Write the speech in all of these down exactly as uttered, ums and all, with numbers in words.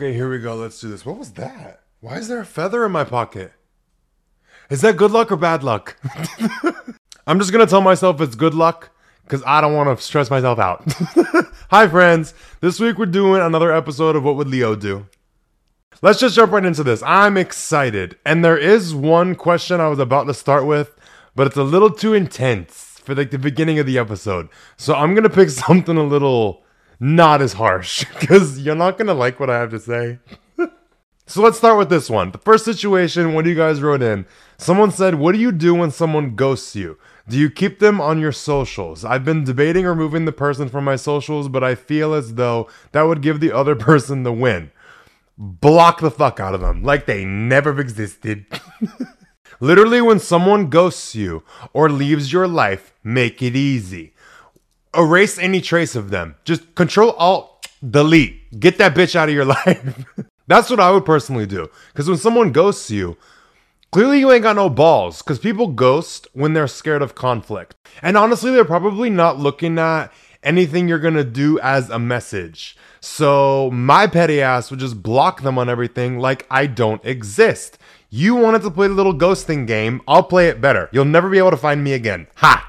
Okay, here we go. Let's do this. What was that? Why is there a feather in my pocket? Is that good luck or bad luck? I'm just going to tell myself it's good luck because I don't want to stress myself out. Hi, friends. This week we're doing another episode of What Would Leo Do? Let's just jump right into this. I'm excited. And there is one question I was about to start with, but it's a little too intense for like the beginning of the episode. So I'm going to pick something a little not as harsh because you're not going to like what I have to say. So let's start with this one. The first situation, what do you guys wrote in? Someone said, what do you do when someone ghosts you? Do you keep them on your socials? I've been debating removing the person from my socials, but I feel as though that would give the other person the win. Block the fuck out of them like they never existed. Literally, when someone ghosts you or leaves your life, make it easy. Erase any trace of them. Just control alt delete. Get that bitch out of your life. That's what I would personally do. Because when someone ghosts you, clearly you ain't got no balls. Because people ghost when they're scared of conflict. And honestly, they're probably not looking at anything you're going to do as a message. So my petty ass would just block them on everything like I don't exist. You wanted to play the little ghosting game. I'll play it better. You'll never be able to find me again. Ha!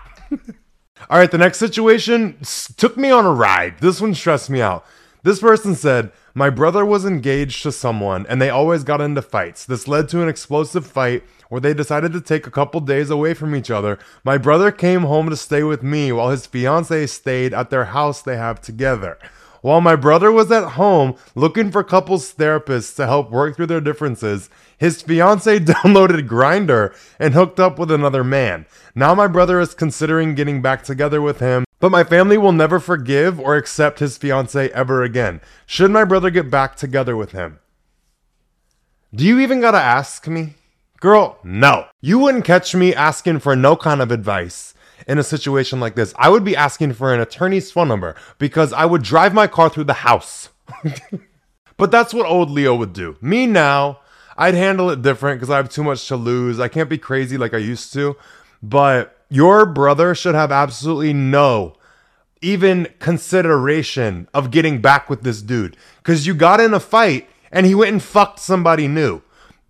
All right, the next situation took me on a ride. This one stressed me out. This person said, my brother was engaged to someone and they always got into fights. This led to an explosive fight where they decided to take a couple days away from each other. My brother came home to stay with me while his fiance stayed at their house they have together. While my brother was at home looking for couples therapists to help work through their differences, his fiance downloaded Grindr and hooked up with another man. Now my brother is considering getting back together with him, but my family will never forgive or accept his fiance ever again. Should my brother get back together with him? Do you even gotta ask me? Girl, no. You wouldn't catch me asking for no kind of advice. In a situation like this, I would be asking for an attorney's phone number because I would drive my car through the house. But that's what old Leo would do. Me now, I'd handle it different because I have too much to lose. I can't be crazy like I used to. But your brother should have absolutely no even consideration of getting back with this dude because you got in a fight and he went and fucked somebody new.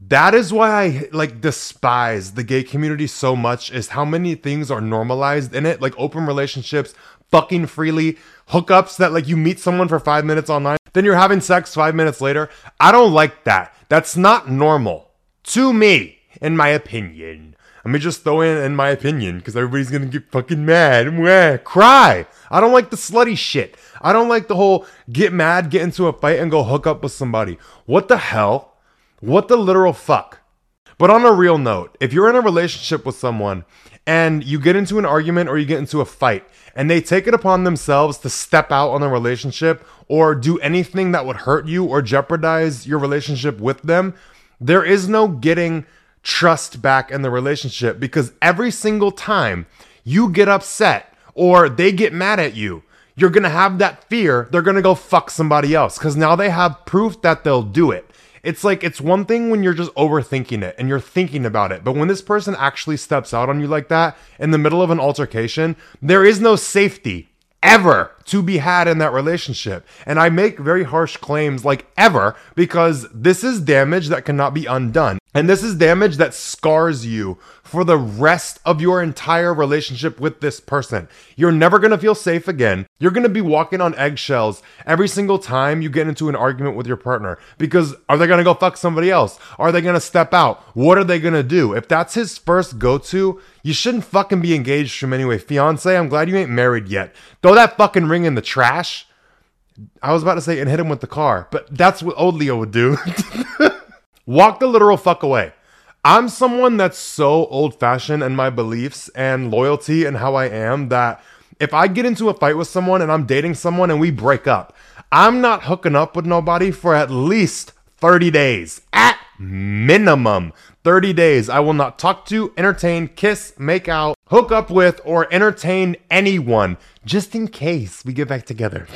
That is why I like despise the gay community so much is how many things are normalized in it. Like open relationships, fucking freely, hookups that like you meet someone for five minutes online, then you're having sex five minutes later. I don't like that. That's not normal to me, in my opinion. Let me just throw in in my opinion because everybody's going to get fucking mad. Wah, cry. I don't like the slutty shit. I don't like the whole get mad, get into a fight and go hook up with somebody. What the hell? What the literal fuck? But on a real note, if you're in a relationship with someone and you get into an argument or you get into a fight and they take it upon themselves to step out on the relationship or do anything that would hurt you or jeopardize your relationship with them, there is no getting trust back in the relationship because every single time you get upset or they get mad at you, you're going to have that fear. They're going to go fuck somebody else because now they have proof that they'll do it. It's like, it's one thing when you're just overthinking it and you're thinking about it. But when this person actually steps out on you like that in the middle of an altercation, there is no safety ever to be had in that relationship. And I make very harsh claims like ever, because this is damage that cannot be undone. And this is damage that scars you for the rest of your entire relationship with this person. You're never going to feel safe again. You're going to be walking on eggshells every single time you get into an argument with your partner because are they going to go fuck somebody else? Are they going to step out? What are they going to do? If that's his first go-to, you shouldn't fucking be engaged to him anyway. Fiance, I'm glad you ain't married yet. Throw that fucking ring in the trash. I was about to say and hit him with the car, but that's what old Leo would do. Walk the literal fuck away. I'm someone that's so old-fashioned in my beliefs and loyalty and how I am that if I get into a fight with someone and I'm dating someone and we break up, I'm not hooking up with nobody for at least thirty days. At minimum, thirty days. I will not talk to, entertain, kiss, make out, hook up with, or entertain anyone just in case we get back together.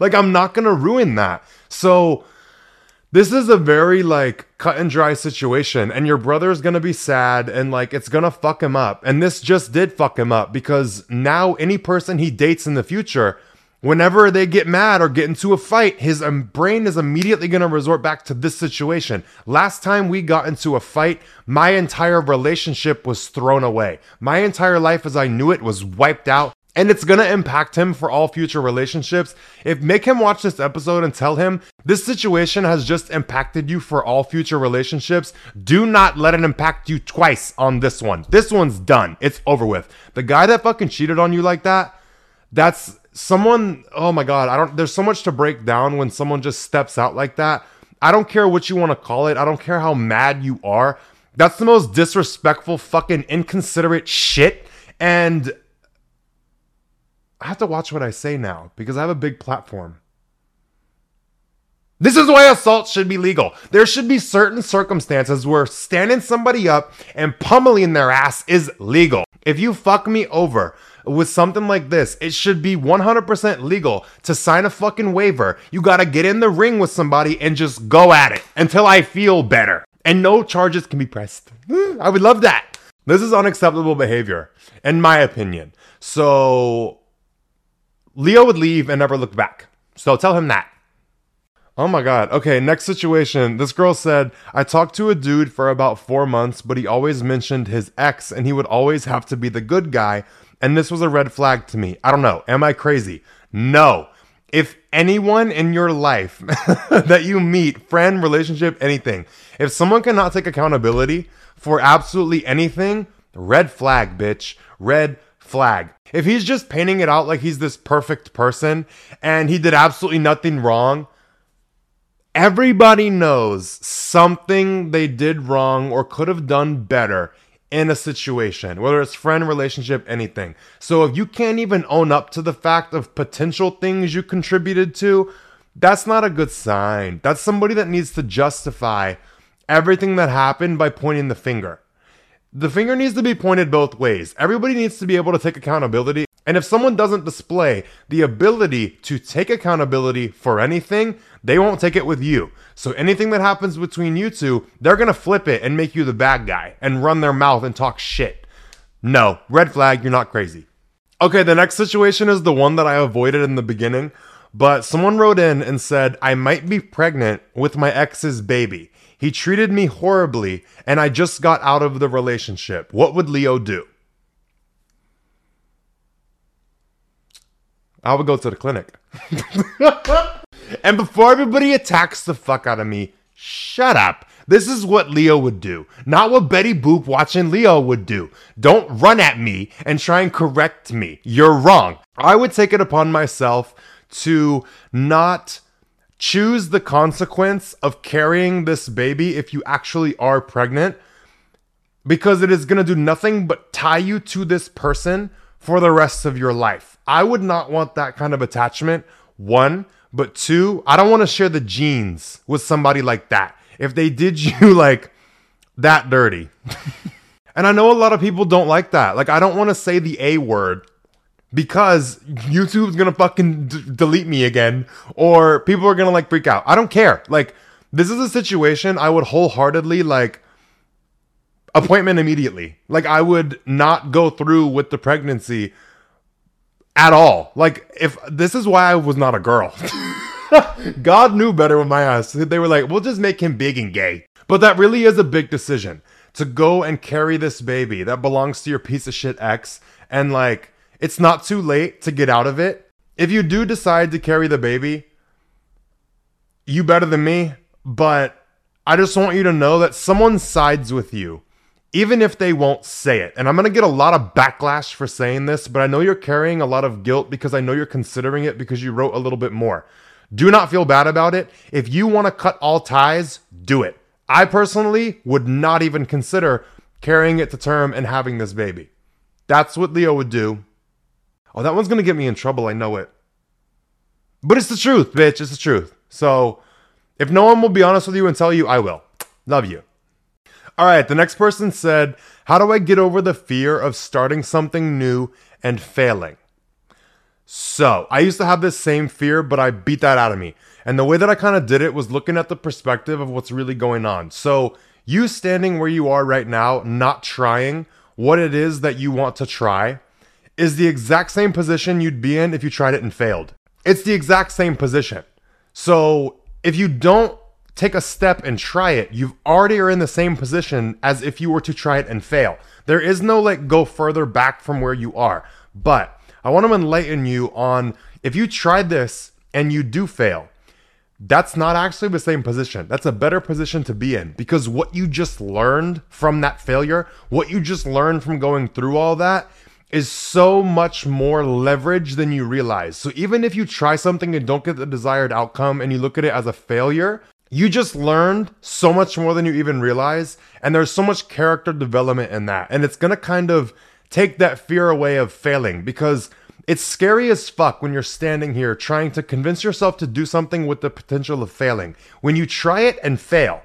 Like, I'm not going to ruin that. So this is a very like cut and dry situation and your brother's going to be sad and like it's going to fuck him up. And this just did fuck him up because now any person he dates in the future Whenever they get mad or get into a fight, his brain is immediately going to resort back to this situation. Last time we got into a fight, my entire relationship was thrown away. My entire life as I knew it was wiped out. And it's going to impact him for all future relationships. If make him watch this episode and tell him this situation has just impacted you for all future relationships, do not let it impact you twice on this one. This one's done. It's over with. The guy that fucking cheated on you like that, that's someone, oh my God, I don't, there's so much to break down when someone just steps out like that. I don't care what you want to call it. I don't care how mad you are. That's the most disrespectful, fucking inconsiderate shit. And I have to watch what I say now because I have a big platform. This is why assault should be legal. There should be certain circumstances where standing somebody up and pummeling their ass is legal. If you fuck me over with something like this, it should be one hundred percent legal to sign a fucking waiver. You gotta get in the ring with somebody and just go at it until I feel better. And no charges can be pressed. I would love that. This is unacceptable behavior, in my opinion. So Leo would leave and never look back. So tell him that. Oh my God. Okay, next situation. This girl said, I talked to a dude for about four months, but he always mentioned his ex and he would always have to be the good guy. And this was a red flag to me. I don't know. Am I crazy? No. If anyone in your life that you meet, friend, relationship, anything, if someone cannot take accountability for absolutely anything, red flag, bitch. Red flag. If he's just painting it out like he's this perfect person and he did absolutely nothing wrong, everybody knows something they did wrong or could have done better in a situation, whether it's friend, relationship, anything. So if you can't even own up to the fact of potential things you contributed to, that's not a good sign. That's somebody that needs to justify everything that happened by pointing the finger. The finger needs to be pointed both ways. Everybody needs to be able to take accountability. And if someone doesn't display the ability to take accountability for anything, they won't take it with you. So anything that happens between you two, they're going to flip it and make you the bad guy and run their mouth and talk shit. No, red flag, you're not crazy. Okay, the next situation is the one that I avoided in the beginning. But someone wrote in and said, I might be pregnant with my ex's baby. He treated me horribly, and I just got out of the relationship. What would Leo do? I would go to the clinic. And before everybody attacks the fuck out of me, shut up. This is what Leo would do. Not what Betty Boop watching Leo would do. Don't run at me and try and correct me. You're wrong. I would take it upon myself to not choose the consequence of carrying this baby if you actually are pregnant, because it is going to do nothing but tie you to this person for the rest of your life. I would not want that kind of attachment, one, but two, I don't want to share the genes with somebody like that if they did you like that dirty. And I know a lot of people don't like that. Like, I don't want to say the A word, because YouTube's going to fucking d- delete me again, or people are going to like freak out. I don't care. Like, this is a situation I would wholeheartedly like appointment immediately. Like, I would not go through with the pregnancy at all. Like, if this is why I was not a girl. God knew better with my ass. They were like, we'll just make him big and gay. But that really is a big decision to go and carry this baby that belongs to your piece of shit ex, and like, it's not too late to get out of it. If you do decide to carry the baby, you better than me, but I just want you to know that someone sides with you, even if they won't say it. And I'm going to get a lot of backlash for saying this, but I know you're carrying a lot of guilt because I know you're considering it because you wrote a little bit more. Do not feel bad about it. If you want to cut all ties, do it. I personally would not even consider carrying it to term and having this baby. That's what Leo would do. Oh, that one's going to get me in trouble. I know it. But it's the truth, bitch. It's the truth. So if no one will be honest with you and tell you, I will. Love you. All right. The next person said, how do I get over the fear of starting something new and failing? So I used to have this same fear, but I beat that out of me. And the way that I kind of did it was looking at the perspective of what's really going on. So you standing where you are right now, not trying what it is that you want to try, is the exact same position you'd be in if you tried it and failed. It's the exact same position. So if you don't take a step and try it, you've already are in the same position as if you were to try it and fail. There is no like go further back from where you are. But I want to enlighten you on if you try this and you do fail, that's not actually the same position. That's a better position to be in, because what you just learned from that failure, what you just learned from going through all that, is so much more leverage than you realize. So even if you try something and don't get the desired outcome and you look at it as a failure, you just learned so much more than you even realize, and there's so much character development in that. And it's gonna kind of take that fear away of failing, because it's scary as fuck when you're standing here trying to convince yourself to do something with the potential of failing. When you try it and fail,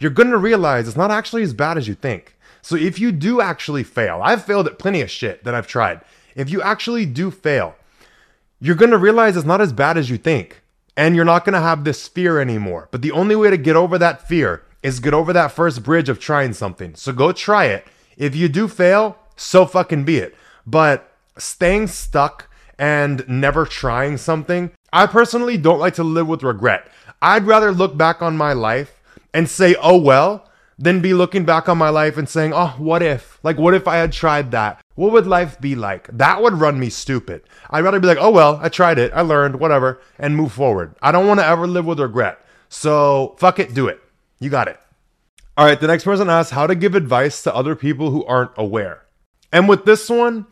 you're gonna realize it's not actually as bad as you think. So if you do actually fail, I've failed at plenty of shit that I've tried. If you actually do fail, you're gonna realize it's not as bad as you think. And you're not going to have this fear anymore. But the only way to get over that fear is get over that first bridge of trying something. So go try it. If you do fail, so fucking be it. But staying stuck and never trying something, I personally don't like to live with regret. I'd rather look back on my life and say, oh well, than be looking back on my life and saying, oh, what if? Like, what if I had tried that? What would life be like? That would run me stupid. I'd rather be like, oh, well, I tried it. I learned, whatever, and move forward. I don't want to ever live with regret. So fuck it, do it. You got it. All right, the next person asks how to give advice to other people who aren't aware. And with this one,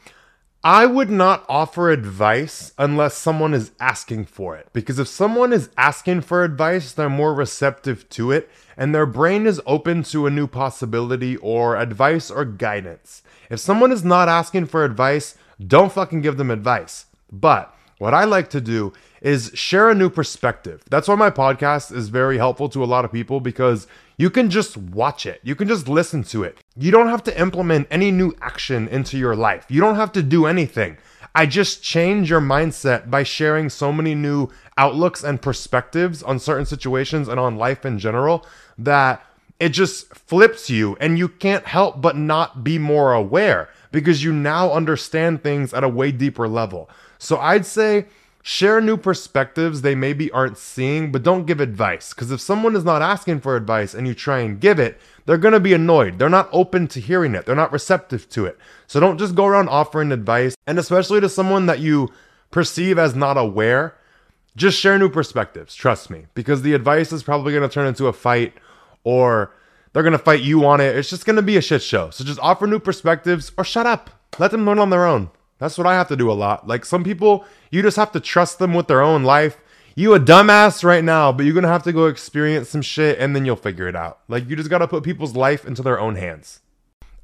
I would not offer advice unless someone is asking for it. Because if someone is asking for advice, they're more receptive to it, and their brain is open to a new possibility or advice or guidance. If someone is not asking for advice, don't fucking give them advice. But what I like to do is share a new perspective. That's why my podcast is very helpful to a lot of people, because you can just watch it. You can just listen to it. You don't have to implement any new action into your life. You don't have to do anything. I just change your mindset by sharing so many new outlooks and perspectives on certain situations and on life in general that it just flips you, and you can't help but not be more aware because you now understand things at a way deeper level. So I'd say share new perspectives they maybe aren't seeing, but don't give advice. Because if someone is not asking for advice and you try and give it, they're going to be annoyed. They're not open to hearing it. They're not receptive to it. So don't just go around offering advice. And especially to someone that you perceive as not aware, just share new perspectives. Trust me. Because the advice is probably going to turn into a fight, or they're going to fight you on it. It's just going to be a shit show. So just offer new perspectives or shut up. Let them learn on their own. That's what I have to do a lot. Like, some people, you just have to trust them with their own life. You a dumbass right now, but you're going to have to go experience some shit and then you'll figure it out. Like, you just got to put people's life into their own hands.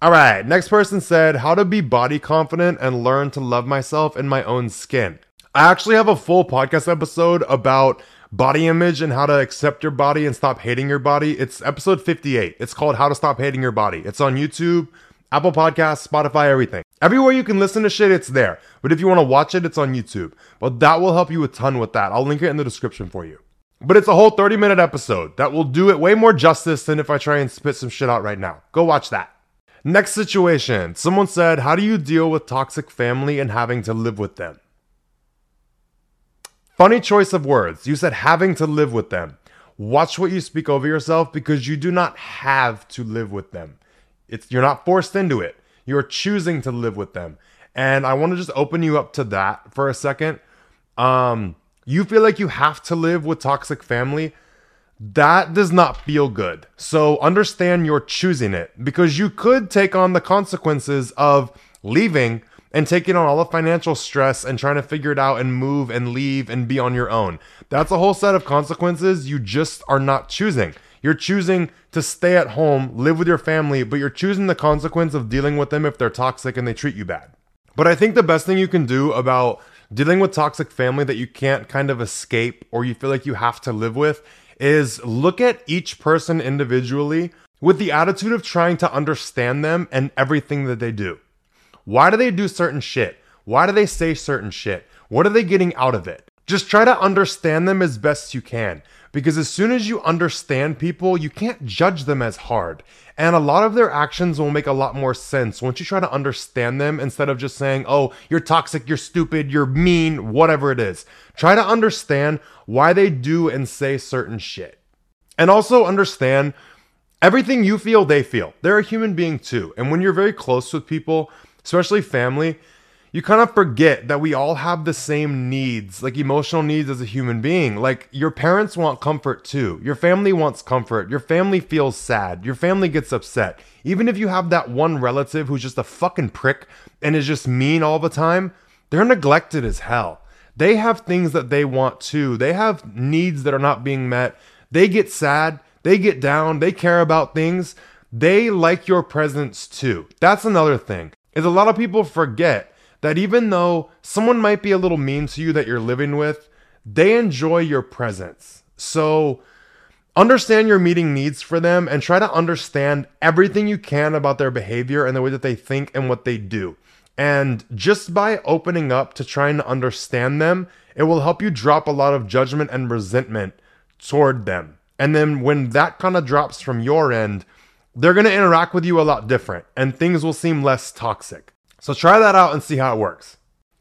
All right. Next person said, how to be body confident and learn to love myself in my own skin. I actually have a full podcast episode about body image and how to accept your body and stop hating your body. It's episode fifty-eight. It's called How to Stop Hating Your Body. It's on YouTube, Apple Podcasts, Spotify, everything. Everywhere you can listen to shit, it's there. But if you want to watch it, it's on YouTube. But that will help you a ton with that. I'll link it in the description for you. But it's a whole thirty-minute episode that will do it way more justice than if I try and spit some shit out right now. Go watch that. Next situation. Someone said, how do you deal with toxic family and having to live with them? Funny choice of words. You said having to live with them. Watch what you speak over yourself, because you do not have to live with them. It's, you're not forced into it. You're choosing to live with them. And I want to just open you up to that for a second. Um, you feel like you have to live with toxic family. That does not feel good. So understand you're choosing it, because you could take on the consequences of leaving and taking on all the financial stress and trying to figure it out and move and leave and be on your own. That's a whole set of consequences you just are not choosing. You're choosing to stay at home, live with your family, but you're choosing the consequence of dealing with them if they're toxic and they treat you bad. But I think the best thing you can do about dealing with toxic family that you can't kind of escape or you feel like you have to live with is look at each person individually with the attitude of trying to understand them and everything that they do. Why do they do certain shit? Why do they say certain shit? What are they getting out of it? Just try to understand them as best you can, because as soon as you understand people, you can't judge them as hard. And a lot of their actions will make a lot more sense once you try to understand them instead of just saying, oh, you're toxic, you're stupid, you're mean, whatever it is. Try to understand why they do and say certain shit. And also understand everything you feel, they feel. They're a human being too. And when you're very close with people, especially family, you kind of forget that we all have the same needs, like emotional needs as a human being. Like your parents want comfort too. Your family wants comfort. Your family feels sad. Your family gets upset. Even if you have that one relative who's just a fucking prick and is just mean all the time, they're neglected as hell. They have things that they want too. They have needs that are not being met. They get sad. They get down. They care about things. They like your presence too. That's another thing, is a lot of people forget that even though someone might be a little mean to you that you're living with, they enjoy your presence. So understand your meeting needs for them and try to understand everything you can about their behavior and the way that they think and what they do. And just by opening up to trying to understand them, it will help you drop a lot of judgment and resentment toward them. And then when that kind of drops from your end, they're going to interact with you a lot different and things will seem less toxic. So try that out and see how it works.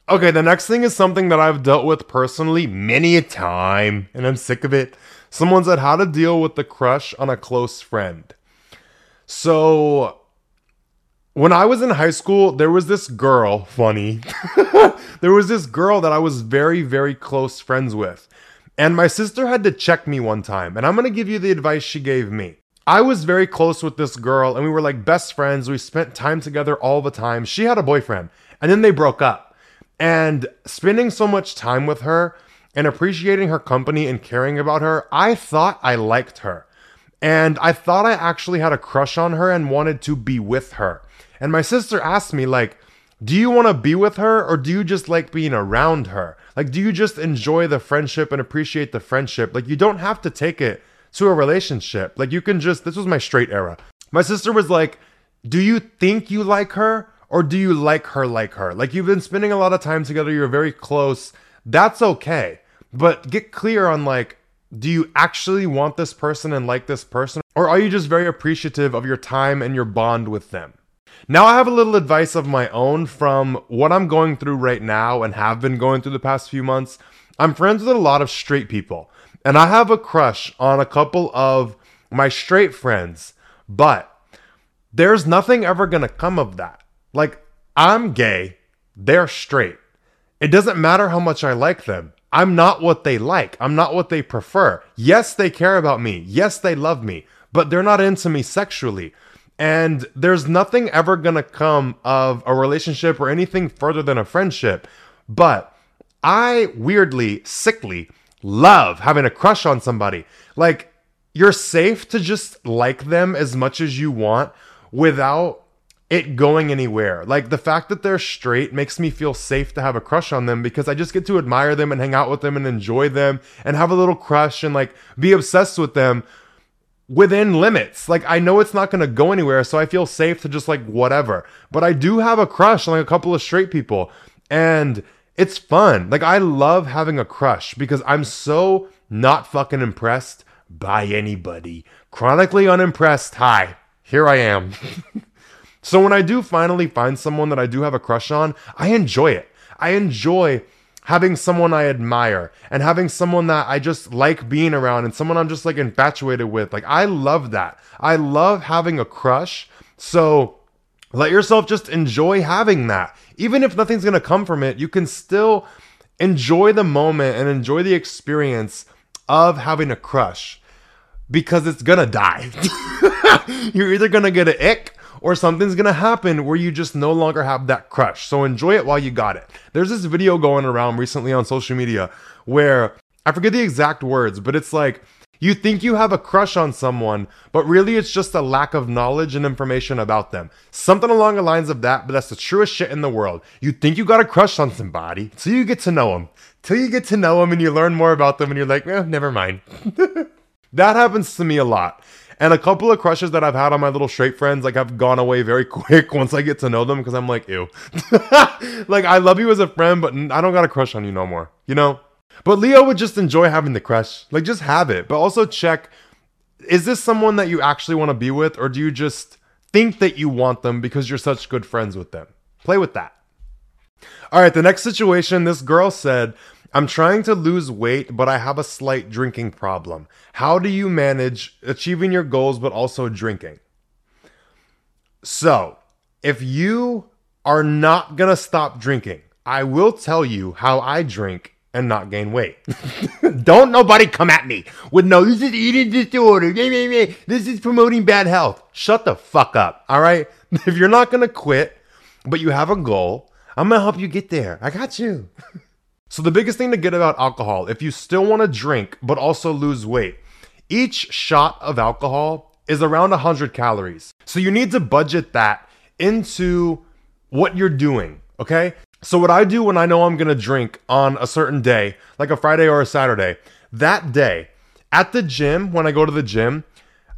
Okay, the next thing is something that I've dealt with personally many a time, and I'm sick of it. Someone said how to deal with the crush on a close friend. So when I was in high school, there was this girl, funny, there was this girl that I was very, very close friends with. And my sister had to check me one time, and I'm going to give you the advice she gave me. I was very close with this girl and we were like best friends. We spent time together all the time. She had a boyfriend and then they broke up. And spending so much time with her and appreciating her company and caring about her, I thought I liked her. And I thought I actually had a crush on her and wanted to be with her. And my sister asked me, like, do you want to be with her or do you just like being around her? Like, do you just enjoy the friendship and appreciate the friendship? Like, you don't have to take it to a relationship. Like, you can just, this was my straight era. My sister was like, do you think you like her or do you like her like her? Like, you've been spending a lot of time together. You're very close. That's okay. But get clear on, like, do you actually want this person and like this person? Or are you just very appreciative of your time and your bond with them? Now I have a little advice of my own from what I'm going through right now and have been going through the past few months. I'm friends with a lot of straight people. And I have a crush on a couple of my straight friends, but there's nothing ever going to come of that. Like, I'm gay, they're straight. It doesn't matter how much I like them. I'm not what they like. I'm not what they prefer. Yes, they care about me. Yes, they love me, but they're not into me sexually. And there's nothing ever going to come of a relationship or anything further than a friendship. But I weirdly, sickly, love having a crush on somebody. Like, you're safe to just like them as much as you want without it going anywhere. Like, the fact that they're straight makes me feel safe to have a crush on them because I just get to admire them and hang out with them and enjoy them and have a little crush and, like, be obsessed with them within limits. Like, I know it's not going to go anywhere, so I feel safe to just, like, whatever. But I do have a crush on, like, a couple of straight people, and it's fun. Like, I love having a crush because I'm so not fucking impressed by anybody. Chronically unimpressed. Hi, here I am. So when I do finally find someone that I do have a crush on, I enjoy it. I enjoy having someone I admire and having someone that I just like being around and someone I'm just, like, infatuated with. Like, I love that. I love having a crush. So let yourself just enjoy having that. Even if nothing's going to come from it, you can still enjoy the moment and enjoy the experience of having a crush because it's going to die. You're either going to get an ick or something's going to happen where you just no longer have that crush. So enjoy it while you got it. There's this video going around recently on social media where, I forget the exact words, but it's like, you think you have a crush on someone, but really it's just a lack of knowledge and information about them. Something along the lines of that, but that's the truest shit in the world. You think you got a crush on somebody till you get to know them. Till you get to know them and you learn more about them and you're like, eh, never mind. That happens to me a lot. And a couple of crushes that I've had on my little straight friends, like, have gone away very quick once I get to know them because I'm like, ew. Like, I love you as a friend, but I don't got a crush on you no more, you know? But Leo would just enjoy having the crush. Like, just have it. But also check, is this someone that you actually want to be with? Or do you just think that you want them because you're such good friends with them? Play with that. All right, the next situation, this girl said, I'm trying to lose weight, but I have a slight drinking problem. How do you manage achieving your goals, but also drinking? So, if you are not going to stop drinking, I will tell you how I drink and not gain weight. Don't nobody come at me with no, this is eating disorder. This is promoting bad health. Shut the fuck up. All right. If you're not going to quit, but you have a goal, I'm going to help you get there. I got you. So the biggest thing to get about alcohol, if you still want to drink, but also lose weight, each shot of alcohol is around one hundred calories. So you need to budget that into what you're doing. Okay. So what I do when I know I'm going to drink on a certain day, like a Friday or a Saturday, that day at the gym, when I go to the gym,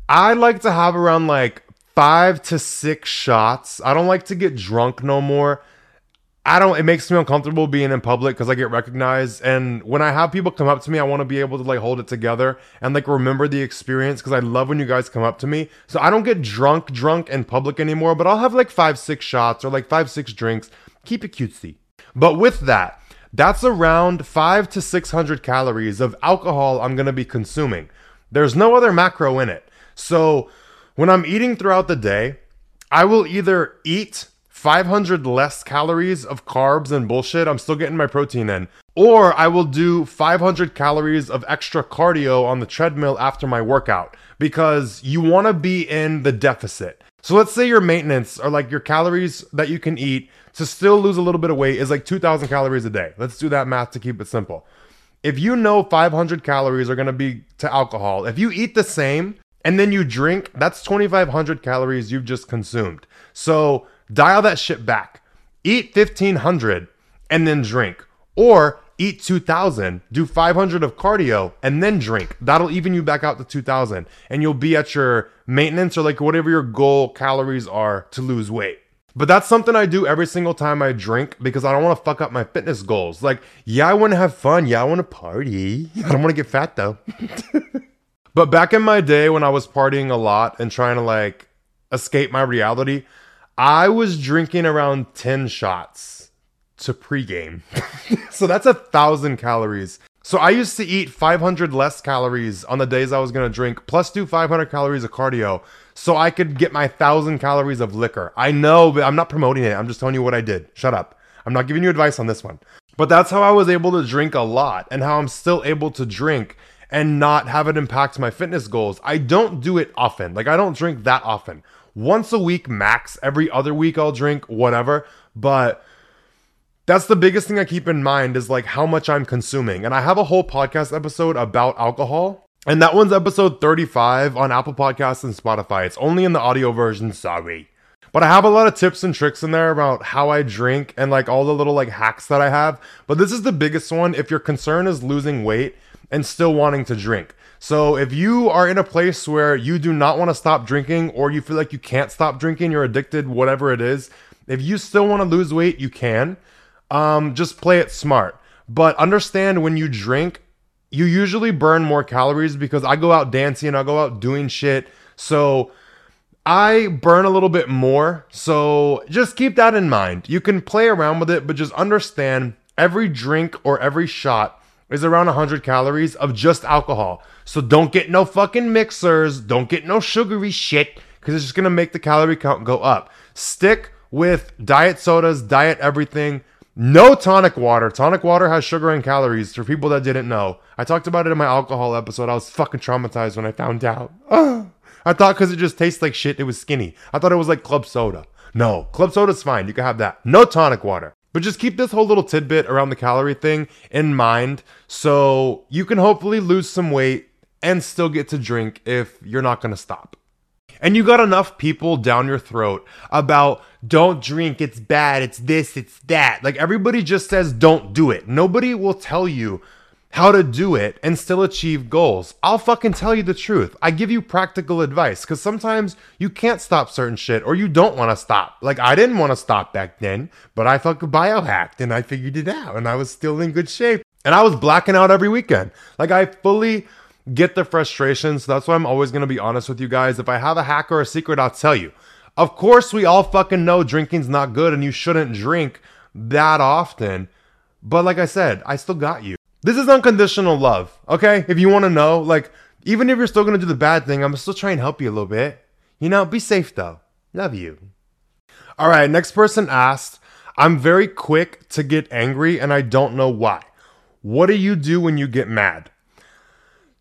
I like to have around like five to six shots. I don't like to get drunk no more. I don't, it makes me uncomfortable being in public because I get recognized. And when I have people come up to me, I want to be able to like hold it together and like remember the experience because I love when you guys come up to me. So I don't get drunk, drunk in public anymore, but I'll have like five, six shots or like five, six drinks. Keep it cutesy. But with that, that's around five to six hundred calories of alcohol I'm going to be consuming. There's no other macro in it. So when I'm eating throughout the day, I will either eat five hundred less calories of carbs and bullshit. I'm still getting my protein in. Or I will do five hundred calories of extra cardio on the treadmill after my workout because you want to be in the deficit. So let's say your maintenance or like your calories that you can eat to still lose a little bit of weight is like two thousand calories a day. Let's do that math to keep it simple. If you know five hundred calories are going to be to alcohol, if you eat the same and then you drink, that's twenty-five hundred calories you've just consumed. So dial that shit back. Eat fifteen hundred and then drink. Or eat two thousand, do five hundred of cardio, and then drink. That'll even you back out to two thousand. And you'll be at your maintenance or like whatever your goal calories are to lose weight. But that's something I do every single time I drink because I don't want to fuck up my fitness goals. Like, yeah, I want to have fun. Yeah, I want to party. I don't want to get fat though. But back in my day when I was partying a lot and trying to like escape my reality, I was drinking around ten shots. To pregame. So that's a thousand calories. So I used to eat five hundred less calories on the days I was going to drink, plus do five hundred calories of cardio so I could get my thousand calories of liquor. I know, but I'm not promoting it. I'm just telling you what I did. Shut up. I'm not giving you advice on this one. But that's how I was able to drink a lot and how I'm still able to drink and not have it impact my fitness goals. I don't do it often. Like I don't drink that often. Once a week max. Every other week I'll drink, whatever. But that's the biggest thing I keep in mind is like how much I'm consuming. And I have a whole podcast episode about alcohol. And that one's episode thirty-five on Apple Podcasts and Spotify. It's only in the audio version, sorry. But I have a lot of tips and tricks in there about how I drink and like all the little like hacks that I have. But this is the biggest one if your concern is losing weight and still wanting to drink. So if you are in a place where you do not want to stop drinking or you feel like you can't stop drinking, you're addicted, whatever it is. If you still want to lose weight, you can. Um, just play it smart, but understand when you drink, you usually burn more calories because I go out dancing, I go out doing shit. So I burn a little bit more. So just keep that in mind. You can play around with it, but just understand every drink or every shot is around one hundred calories of just alcohol. So don't get no fucking mixers. Don't get no sugary shit because it's just going to make the calorie count go up. Stick with diet sodas, diet everything. No tonic water. Tonic water has sugar and calories for people that didn't know. I talked about it in my alcohol episode. I was fucking traumatized when I found out. Oh, I thought because it just tastes like shit, it was skinny. I thought it was like club soda. No, club soda's fine. You can have that. No tonic water. But just keep this whole little tidbit around the calorie thing in mind so you can hopefully lose some weight and still get to drink if you're not going to stop. And you got enough people down your throat about don't drink, it's bad, it's this, it's that. Like everybody just says don't do it. Nobody will tell you how to do it and still achieve goals. I'll fucking tell you the truth. I give you practical advice because sometimes you can't stop certain shit or you don't want to stop. Like I didn't want to stop back then, but I fucking biohacked and I figured it out and I was still in good shape. And I was blacking out every weekend. Like, I fully get the frustration. So that's why I'm always going to be honest with you guys. If I have a hack or a secret, I'll tell you. Of course, we all fucking know drinking's not good and you shouldn't drink that often. But like I said, I still got you. This is unconditional love, okay? If you want to know, like, even if you're still going to do the bad thing, I'm still trying to help you a little bit. You know, be safe though. Love you. All right, next person asked, I'm very quick to get angry and I don't know why. What do you do when you get mad?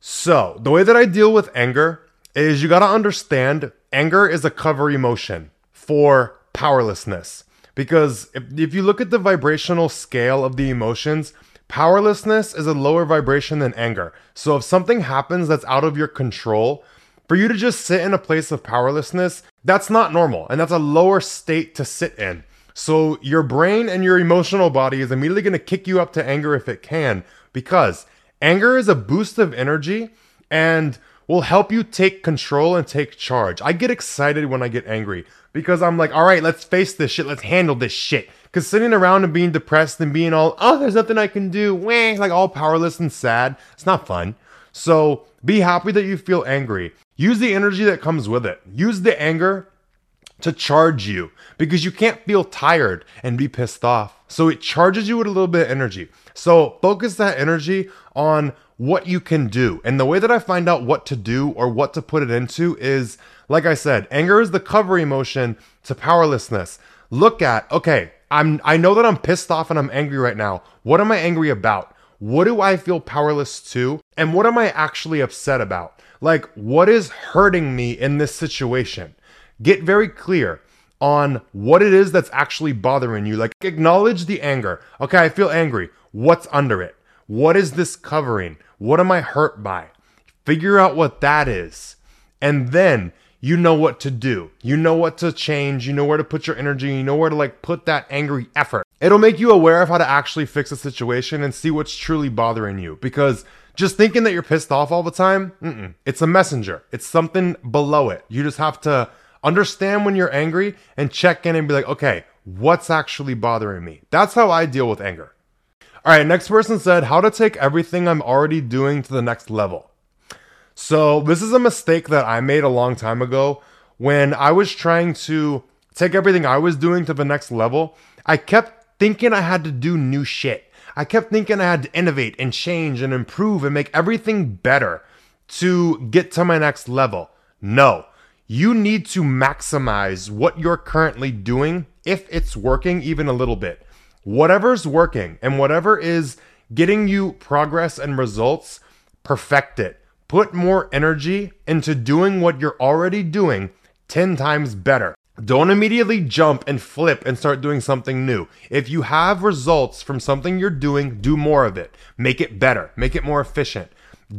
So the way that I deal with anger is you got to understand anger is a cover emotion for powerlessness. Because if, if you look at the vibrational scale of the emotions, powerlessness is a lower vibration than anger. So if something happens that's out of your control, for you to just sit in a place of powerlessness, that's not normal. And that's a lower state to sit in. So your brain and your emotional body is immediately going to kick you up to anger if it can, because anger is a boost of energy and will help you take control and take charge. I get excited when I get angry because I'm like, all right, let's face this shit. Let's handle this shit. Because sitting around and being depressed and being all, oh, there's nothing I can do, wah, like all powerless and sad, it's not fun. So be happy that you feel angry. Use the energy that comes with it. Use the anger to charge you, because you can't feel tired and be pissed off. So it charges you with a little bit of energy. So focus that energy on what you can do. And the way that I find out what to do or what to put it into is, like I said, anger is the cover emotion to powerlessness. Look at, okay, I'm, I know that I'm pissed off and I'm angry right now. What am I angry about? What do I feel powerless to? And what am I actually upset about? Like, what is hurting me in this situation? Get very clear on what it is that's actually bothering you. Like, acknowledge the anger. Okay, I feel angry. What's under it? What is this covering? What am I hurt by? Figure out what that is. And then you know what to do. You know what to change. You know where to put your energy. You know where to, like, put that angry effort. It'll make you aware of how to actually fix a situation and see what's truly bothering you. Because just thinking that you're pissed off all the time, mm-mm. It's a messenger. It's something below it. You just have to understand when you're angry and check in and be like, okay, what's actually bothering me? That's how I deal with anger. All right, next person said, how to take everything I'm already doing to the next level. So this is a mistake that I made a long time ago when I was trying to take everything I was doing to the next level. I kept thinking I had to do new shit. I kept thinking I had to innovate and change and improve and make everything better to get to my next level. No. You need to maximize what you're currently doing if it's working even a little bit. Whatever's working and whatever is getting you progress and results, perfect it. Put more energy into doing what you're already doing ten times better. Don't immediately jump and flip and start doing something new. If you have results from something you're doing, do more of it. Make it better. Make it more efficient.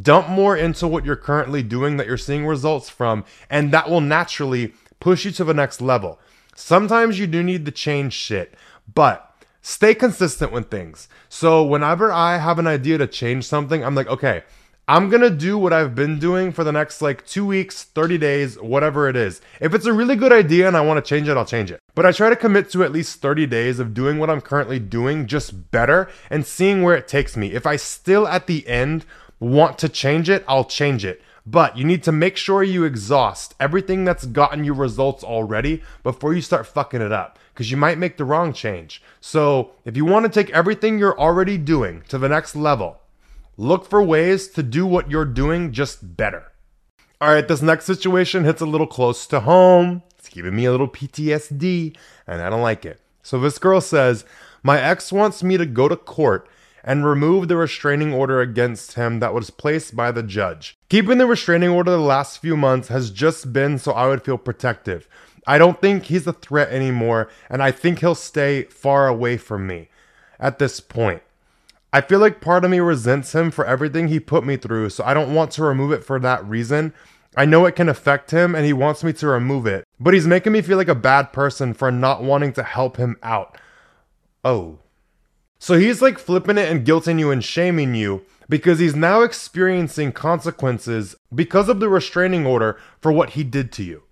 Dump more into what you're currently doing that you're seeing results from, and that will naturally push you to the next level. Sometimes you do need to change shit, but stay consistent with things. So whenever I have an idea to change something, I'm like, okay, I'm going to do what I've been doing for the next like two weeks, thirty days, whatever it is. If it's a really good idea and I want to change it, I'll change it. But I try to commit to at least thirty days of doing what I'm currently doing just better and seeing where it takes me. If I still at the end want to change it, I'll change it. But you need to make sure you exhaust everything that's gotten you results already before you start fucking it up, because you might make the wrong change. So if you want to take everything you're already doing to the next level, look for ways to do what you're doing just better. All right, this next situation hits a little close to home. It's giving me a little P T S D, and I don't like it. So this girl says, my ex wants me to go to court and remove the restraining order against him that was placed by the judge. Keeping the restraining order the last few months has just been so I would feel protective. I don't think he's a threat anymore, and I think he'll stay far away from me at this point. I feel like part of me resents him for everything he put me through, so I don't want to remove it for that reason. I know it can affect him, and he wants me to remove it, but he's making me feel like a bad person for not wanting to help him out. Oh. So he's like flipping it and guilting you and shaming you because he's now experiencing consequences because of the restraining order for what he did to you.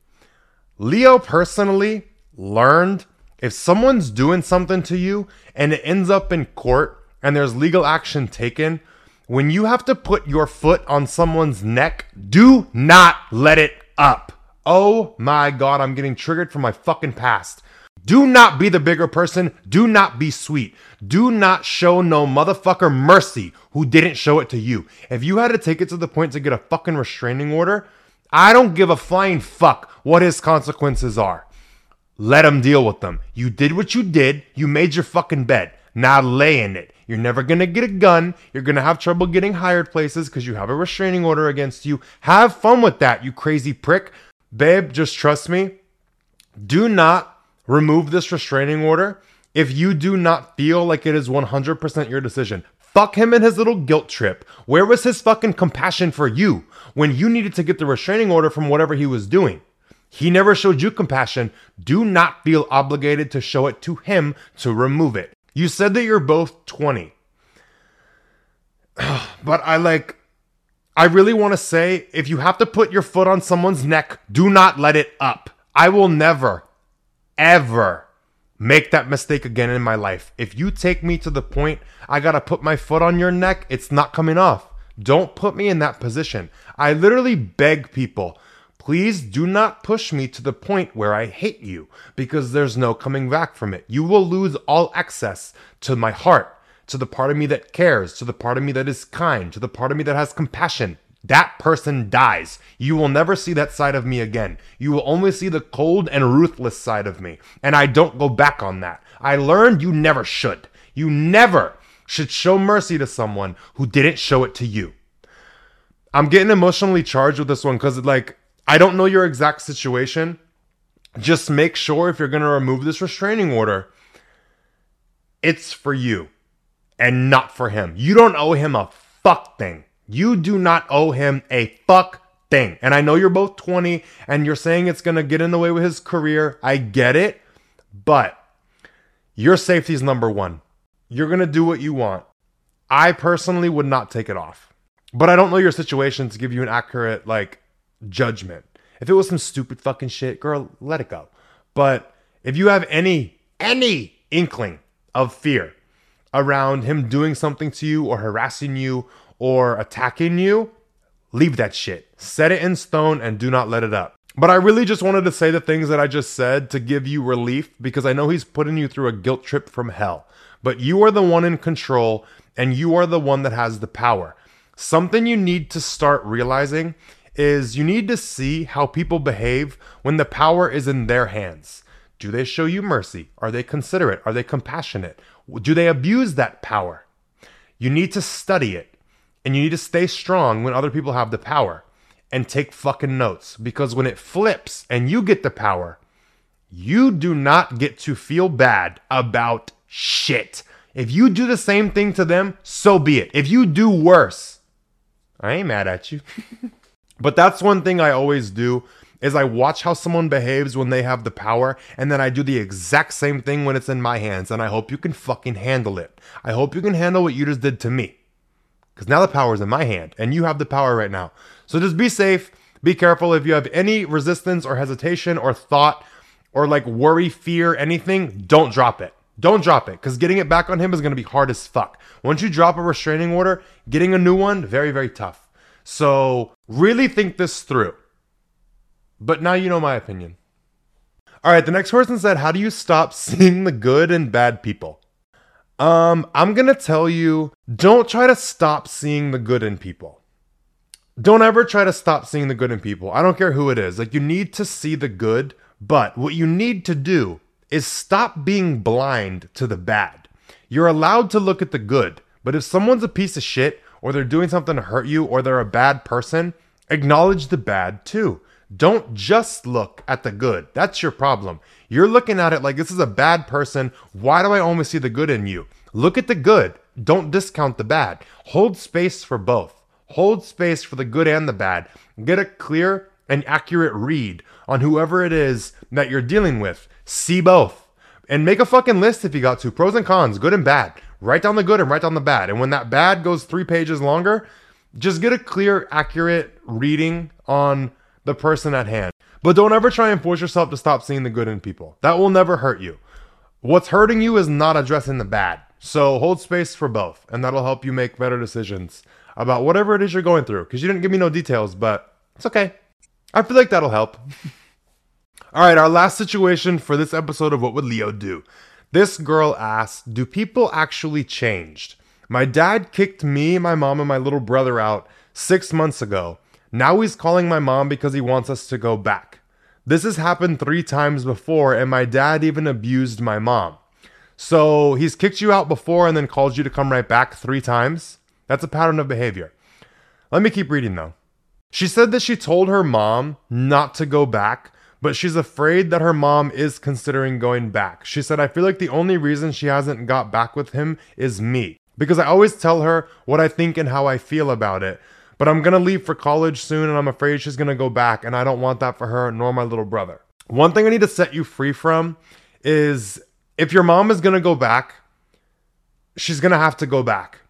Leo personally learned if someone's doing something to you and it ends up in court and there's legal action taken, when you have to put your foot on someone's neck, do not let it up. Oh my God, I'm getting triggered from my fucking past. Do not be the bigger person. Do not be sweet. Do not show no motherfucker mercy who didn't show it to you. If you had to take it to the point to get a fucking restraining order, I don't give a flying fuck what his consequences are. Let him deal with them. You did what you did. You made your fucking bed. Now lay in it. You're never going to get a gun. You're going to have trouble getting hired places because you have a restraining order against you. Have fun with that, you crazy prick. Babe, just trust me. Do not remove this restraining order if you do not feel like it is one hundred percent your decision. Fuck him and his little guilt trip. Where was his fucking compassion for you when you needed to get the restraining order from whatever he was doing? He never showed you compassion. Do not feel obligated to show it to him to remove it. You said that you're both twenty. But I like, I really want to say, if you have to put your foot on someone's neck, do not let it up. I will never ever make that mistake again in my life. If you take me to the point I gotta put my foot on your neck, it's not coming off. Don't put me in that position. I literally beg people, please do not push me to the point where I hate you, because there's no coming back from it. You will lose all access to my heart, to the part of me that cares, to the part of me that is kind, to the part of me that has compassion. That person dies. You will never see that side of me again. You will only see the cold and ruthless side of me. And I don't go back on that. I learned you never should. You never should show mercy to someone who didn't show it to you. I'm getting emotionally charged with this one because, like, I don't know your exact situation. Just make sure if you're going to remove this restraining order, it's for you and not for him. You don't owe him a fuck thing. You do not owe him a fuck thing. And I know you're both twenty and you're saying it's going to get in the way with his career. I get it. But your safety is number one. You're going to do what you want. I personally would not take it off. But I don't know your situation to give you an accurate, like, judgment. If it was some stupid fucking shit, girl, let it go. But if you have any, any inkling of fear around him doing something to you or harassing you or attacking you, leave that shit. Set it in stone and do not let it up. But I really just wanted to say the things that I just said to give you relief, because I know he's putting you through a guilt trip from hell. But you are the one in control and you are the one that has the power. Something you need to start realizing is you need to see how people behave when the power is in their hands. Do they show you mercy? Are they considerate? Are they compassionate? Do they abuse that power? You need to study it. And you need to stay strong when other people have the power and take fucking notes, because when it flips and you get the power, you do not get to feel bad about shit. If you do the same thing to them, so be it. If you do worse, I ain't mad at you. But that's one thing I always do is I watch how someone behaves when they have the power, and then I do the exact same thing when it's in my hands. And I hope you can fucking handle it. I hope you can handle what you just did to me. Because now the power is in my hand and you have the power right now. So just be safe. Be careful. If you have any resistance or hesitation or thought or like worry, fear, anything, don't drop it. Don't drop it. Because getting it back on him is going to be hard as fuck. Once you drop a restraining order, getting a new one, very, very tough. So really think this through. But now you know my opinion. All right. The next person said, how do you stop seeing the good and bad people? Um, I'm going to tell you, don't try to stop seeing the good in people. Don't ever try to stop seeing the good in people. I don't care who it is. Like, you need to see the good, but what you need to do is stop being blind to the bad. You're allowed to look at the good, but if someone's a piece of shit or they're doing something to hurt you or they're a bad person, acknowledge the bad too. Don't just look at the good. That's your problem. You're looking at it like this is a bad person. Why do I only see the good in you? Look at the good. Don't discount the bad. Hold space for both. Hold space for the good and the bad. Get a clear and accurate read on whoever it is that you're dealing with. See both. And make a fucking list if you got to. Pros and cons, good and bad. Write down the good and write down the bad. And when that bad goes three pages longer, just get a clear, accurate reading on the person at hand. But don't ever try and force yourself to stop seeing the good in people. That will never hurt you. What's hurting you is not addressing the bad. So hold space for both, and that'll help you make better decisions about whatever it is you're going through, because you didn't give me no details, but it's okay. I feel like that'll help. All right, our last situation for this episode of What Would Leo Do? This girl asked, do people actually change? My dad kicked me, my mom, and my little brother out six months ago. Now he's calling my mom because he wants us to go back. This has happened three times before, and my dad even abused my mom. So he's kicked you out before and then called you to come right back three times. That's a pattern of behavior. Let me keep reading though. She said that she told her mom not to go back, but she's afraid that her mom is considering going back. She said, I feel like the only reason she hasn't got back with him is me, because I always tell her what I think and how I feel about it. But I'm going to leave for college soon and I'm afraid she's going to go back, and I don't want that for her nor my little brother. One thing I need to set you free from is, if your mom is going to go back, she's going to have to go back.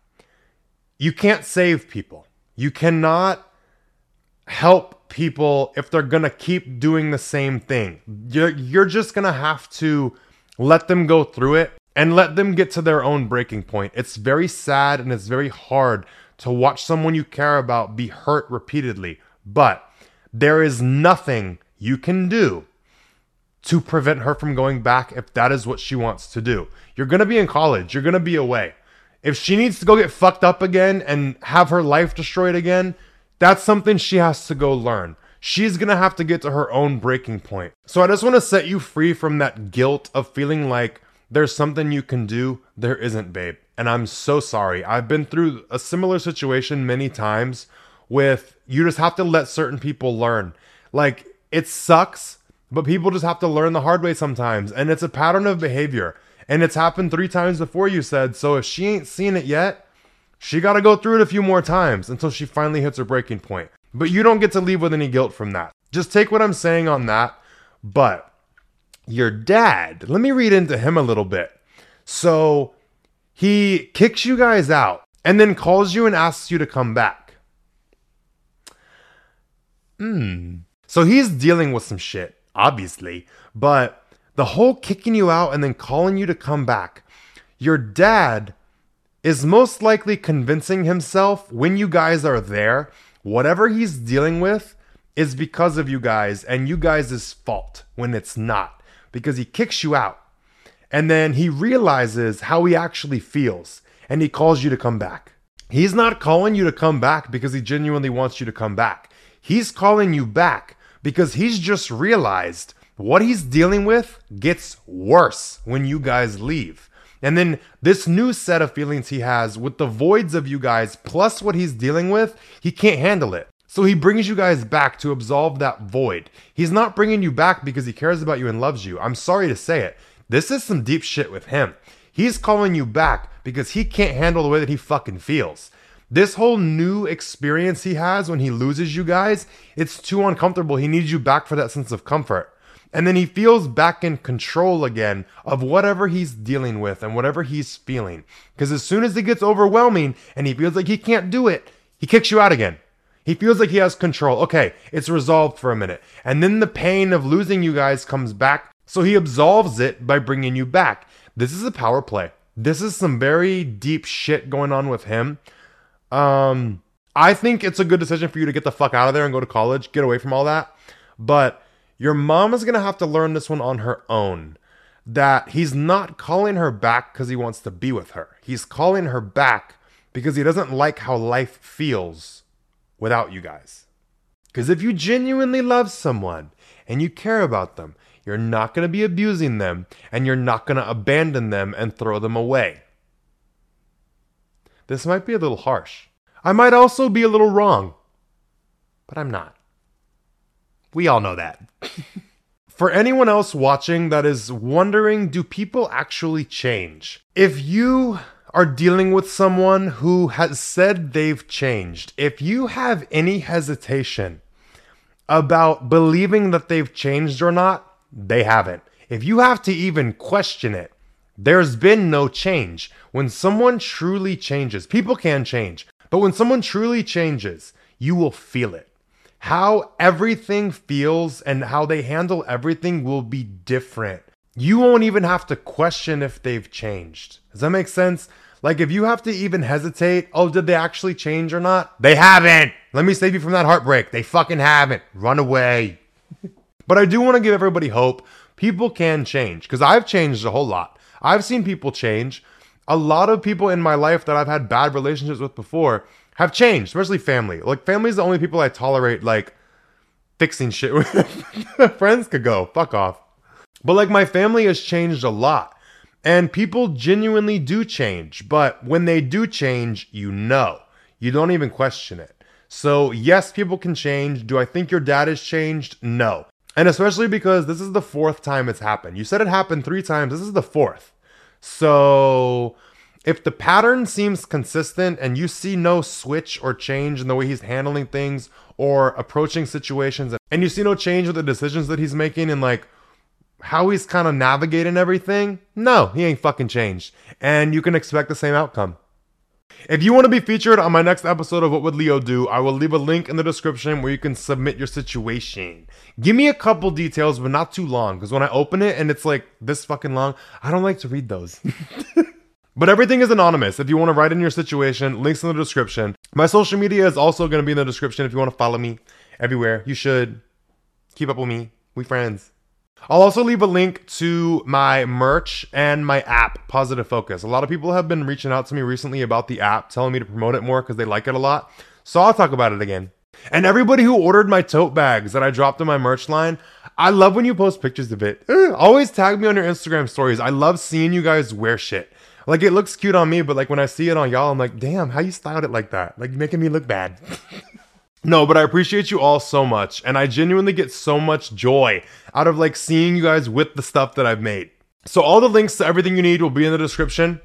You can't save people. You cannot help people if they're going to keep doing the same thing. You're, you're just going to have to let them go through it and let them get to their own breaking point. It's very sad and it's very hard to watch someone you care about be hurt repeatedly, but there is nothing you can do to prevent her from going back if that is what she wants to do. You're gonna be in college, you're gonna be away. If she needs to go get fucked up again and have her life destroyed again, that's something she has to go learn. She's gonna have to get to her own breaking point. So I just wanna set you free from that guilt of feeling like there's something you can do. There isn't, babe. And I'm so sorry. I've been through a similar situation many times with, you just have to let certain people learn. Like, it sucks, but people just have to learn the hard way sometimes. And it's a pattern of behavior. And it's happened three times before, you said. So if she ain't seen it yet, she got to go through it a few more times until she finally hits her breaking point. But you don't get to leave with any guilt from that. Just take what I'm saying on that. But your dad, let me read into him a little bit. So he kicks you guys out and then calls you and asks you to come back. Hmm. So he's dealing with some shit, obviously, but the whole kicking you out and then calling you to come back, your dad is most likely convincing himself when you guys are there, whatever he's dealing with is because of you guys and you guys' fault, when it's not, because he kicks you out and then he realizes how he actually feels and he calls you to come back. He's not calling you to come back because he genuinely wants you to come back. He's calling you back because he's just realized what he's dealing with gets worse when you guys leave. And then this new set of feelings he has with the voids of you guys, plus what he's dealing with, he can't handle it. So he brings you guys back to absolve that void. He's not bringing you back because he cares about you and loves you. I'm sorry to say it. This is some deep shit with him. He's calling you back because he can't handle the way that he fucking feels. This whole new experience he has when he loses you guys, it's too uncomfortable. He needs you back for that sense of comfort. And then he feels back in control again of whatever he's dealing with and whatever he's feeling. Because as soon as it gets overwhelming and he feels like he can't do it, he kicks you out again. He feels like he has control. Okay, it's resolved for a minute. And then the pain of losing you guys comes back. So he absolves it by bringing you back. This is a power play. This is some very deep shit going on with him. Um, I think it's a good decision for you to get the fuck out of there and go to college, get away from all that. But your mom is going to have to learn this one on her own, that he's not calling her back because he wants to be with her. He's calling her back because he doesn't like how life feels without you guys. Because if you genuinely love someone and you care about them, you're not going to be abusing them and you're not going to abandon them and throw them away. This might be a little harsh. I might also be a little wrong, but I'm not. We all know that. For anyone else watching that is wondering, do people actually change? If you are dealing with someone who has said they've changed, if you have any hesitation about believing that they've changed or not, they haven't. If you have to even question it, there's been no change. When someone truly changes, people can change, but when someone truly changes, you will feel it. How everything feels and how they handle everything will be different. you won't even have to question if they've changed. Does that make sense? Like, if you have to even hesitate, oh, did they actually change or not? They haven't. Let me save you from that heartbreak. They fucking haven't. Run away. But I do want to give everybody hope. People can change, because I've changed a whole lot. I've seen people change. A lot of people in my life that I've had bad relationships with before have changed, especially family. Like, family is the only people I tolerate, like, fixing shit with. Friends could go. Fuck off. But, like, my family has changed a lot. And people genuinely do change. But when they do change, you know. You don't even question it. So, yes, people can change. Do I think your dad has changed? No. And especially because this is the fourth time it's happened. You said it happened three times. This is the fourth. So, if the pattern seems consistent and you see no switch or change in the way he's handling things or approaching situations, and you see no change with the decisions that he's making and, like, how he's kind of navigating everything, no, he ain't fucking changed. And you can expect the same outcome. If you want to be featured on my next episode of What Would Leo Do?, I will leave a link in the description where you can submit your situation. Give me a couple details, but not too long, because when I open it and it's like this fucking long, I don't like to read those. But everything is anonymous. If you want to write in your situation, links in the description. My social media is also going to be in the description if you want to follow me everywhere. You should keep up with me. We friends. I'll also leave a link to my merch and my app, Positive Focus. A lot of people have been reaching out to me recently about the app, telling me to promote it more because they like it a lot. So I'll talk about it again. And everybody who ordered my tote bags that I dropped in my merch line, I love when you post pictures of it. Always tag me on your Instagram stories. I love seeing you guys wear shit. Like, it looks cute on me, but like when I see it on y'all, I'm like, damn, how you styled it like that? Like, you're making me look bad. No, but I appreciate you all so much, and I genuinely get so much joy out of, like, seeing you guys with the stuff that I've made. So all the links to everything you need will be in the description.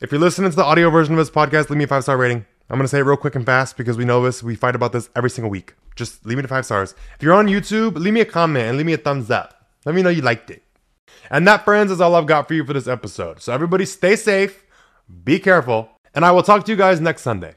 If you're listening to the audio version of this podcast, leave me a five-star rating. I'm going to say it real quick and fast because we know this. We fight about this every single week. Just leave me the five stars. If you're on YouTube, leave me a comment and leave me a thumbs up. Let me know you liked it. And that, friends, is all I've got for you for this episode. So everybody stay safe, be careful, and I will talk to you guys next Sunday.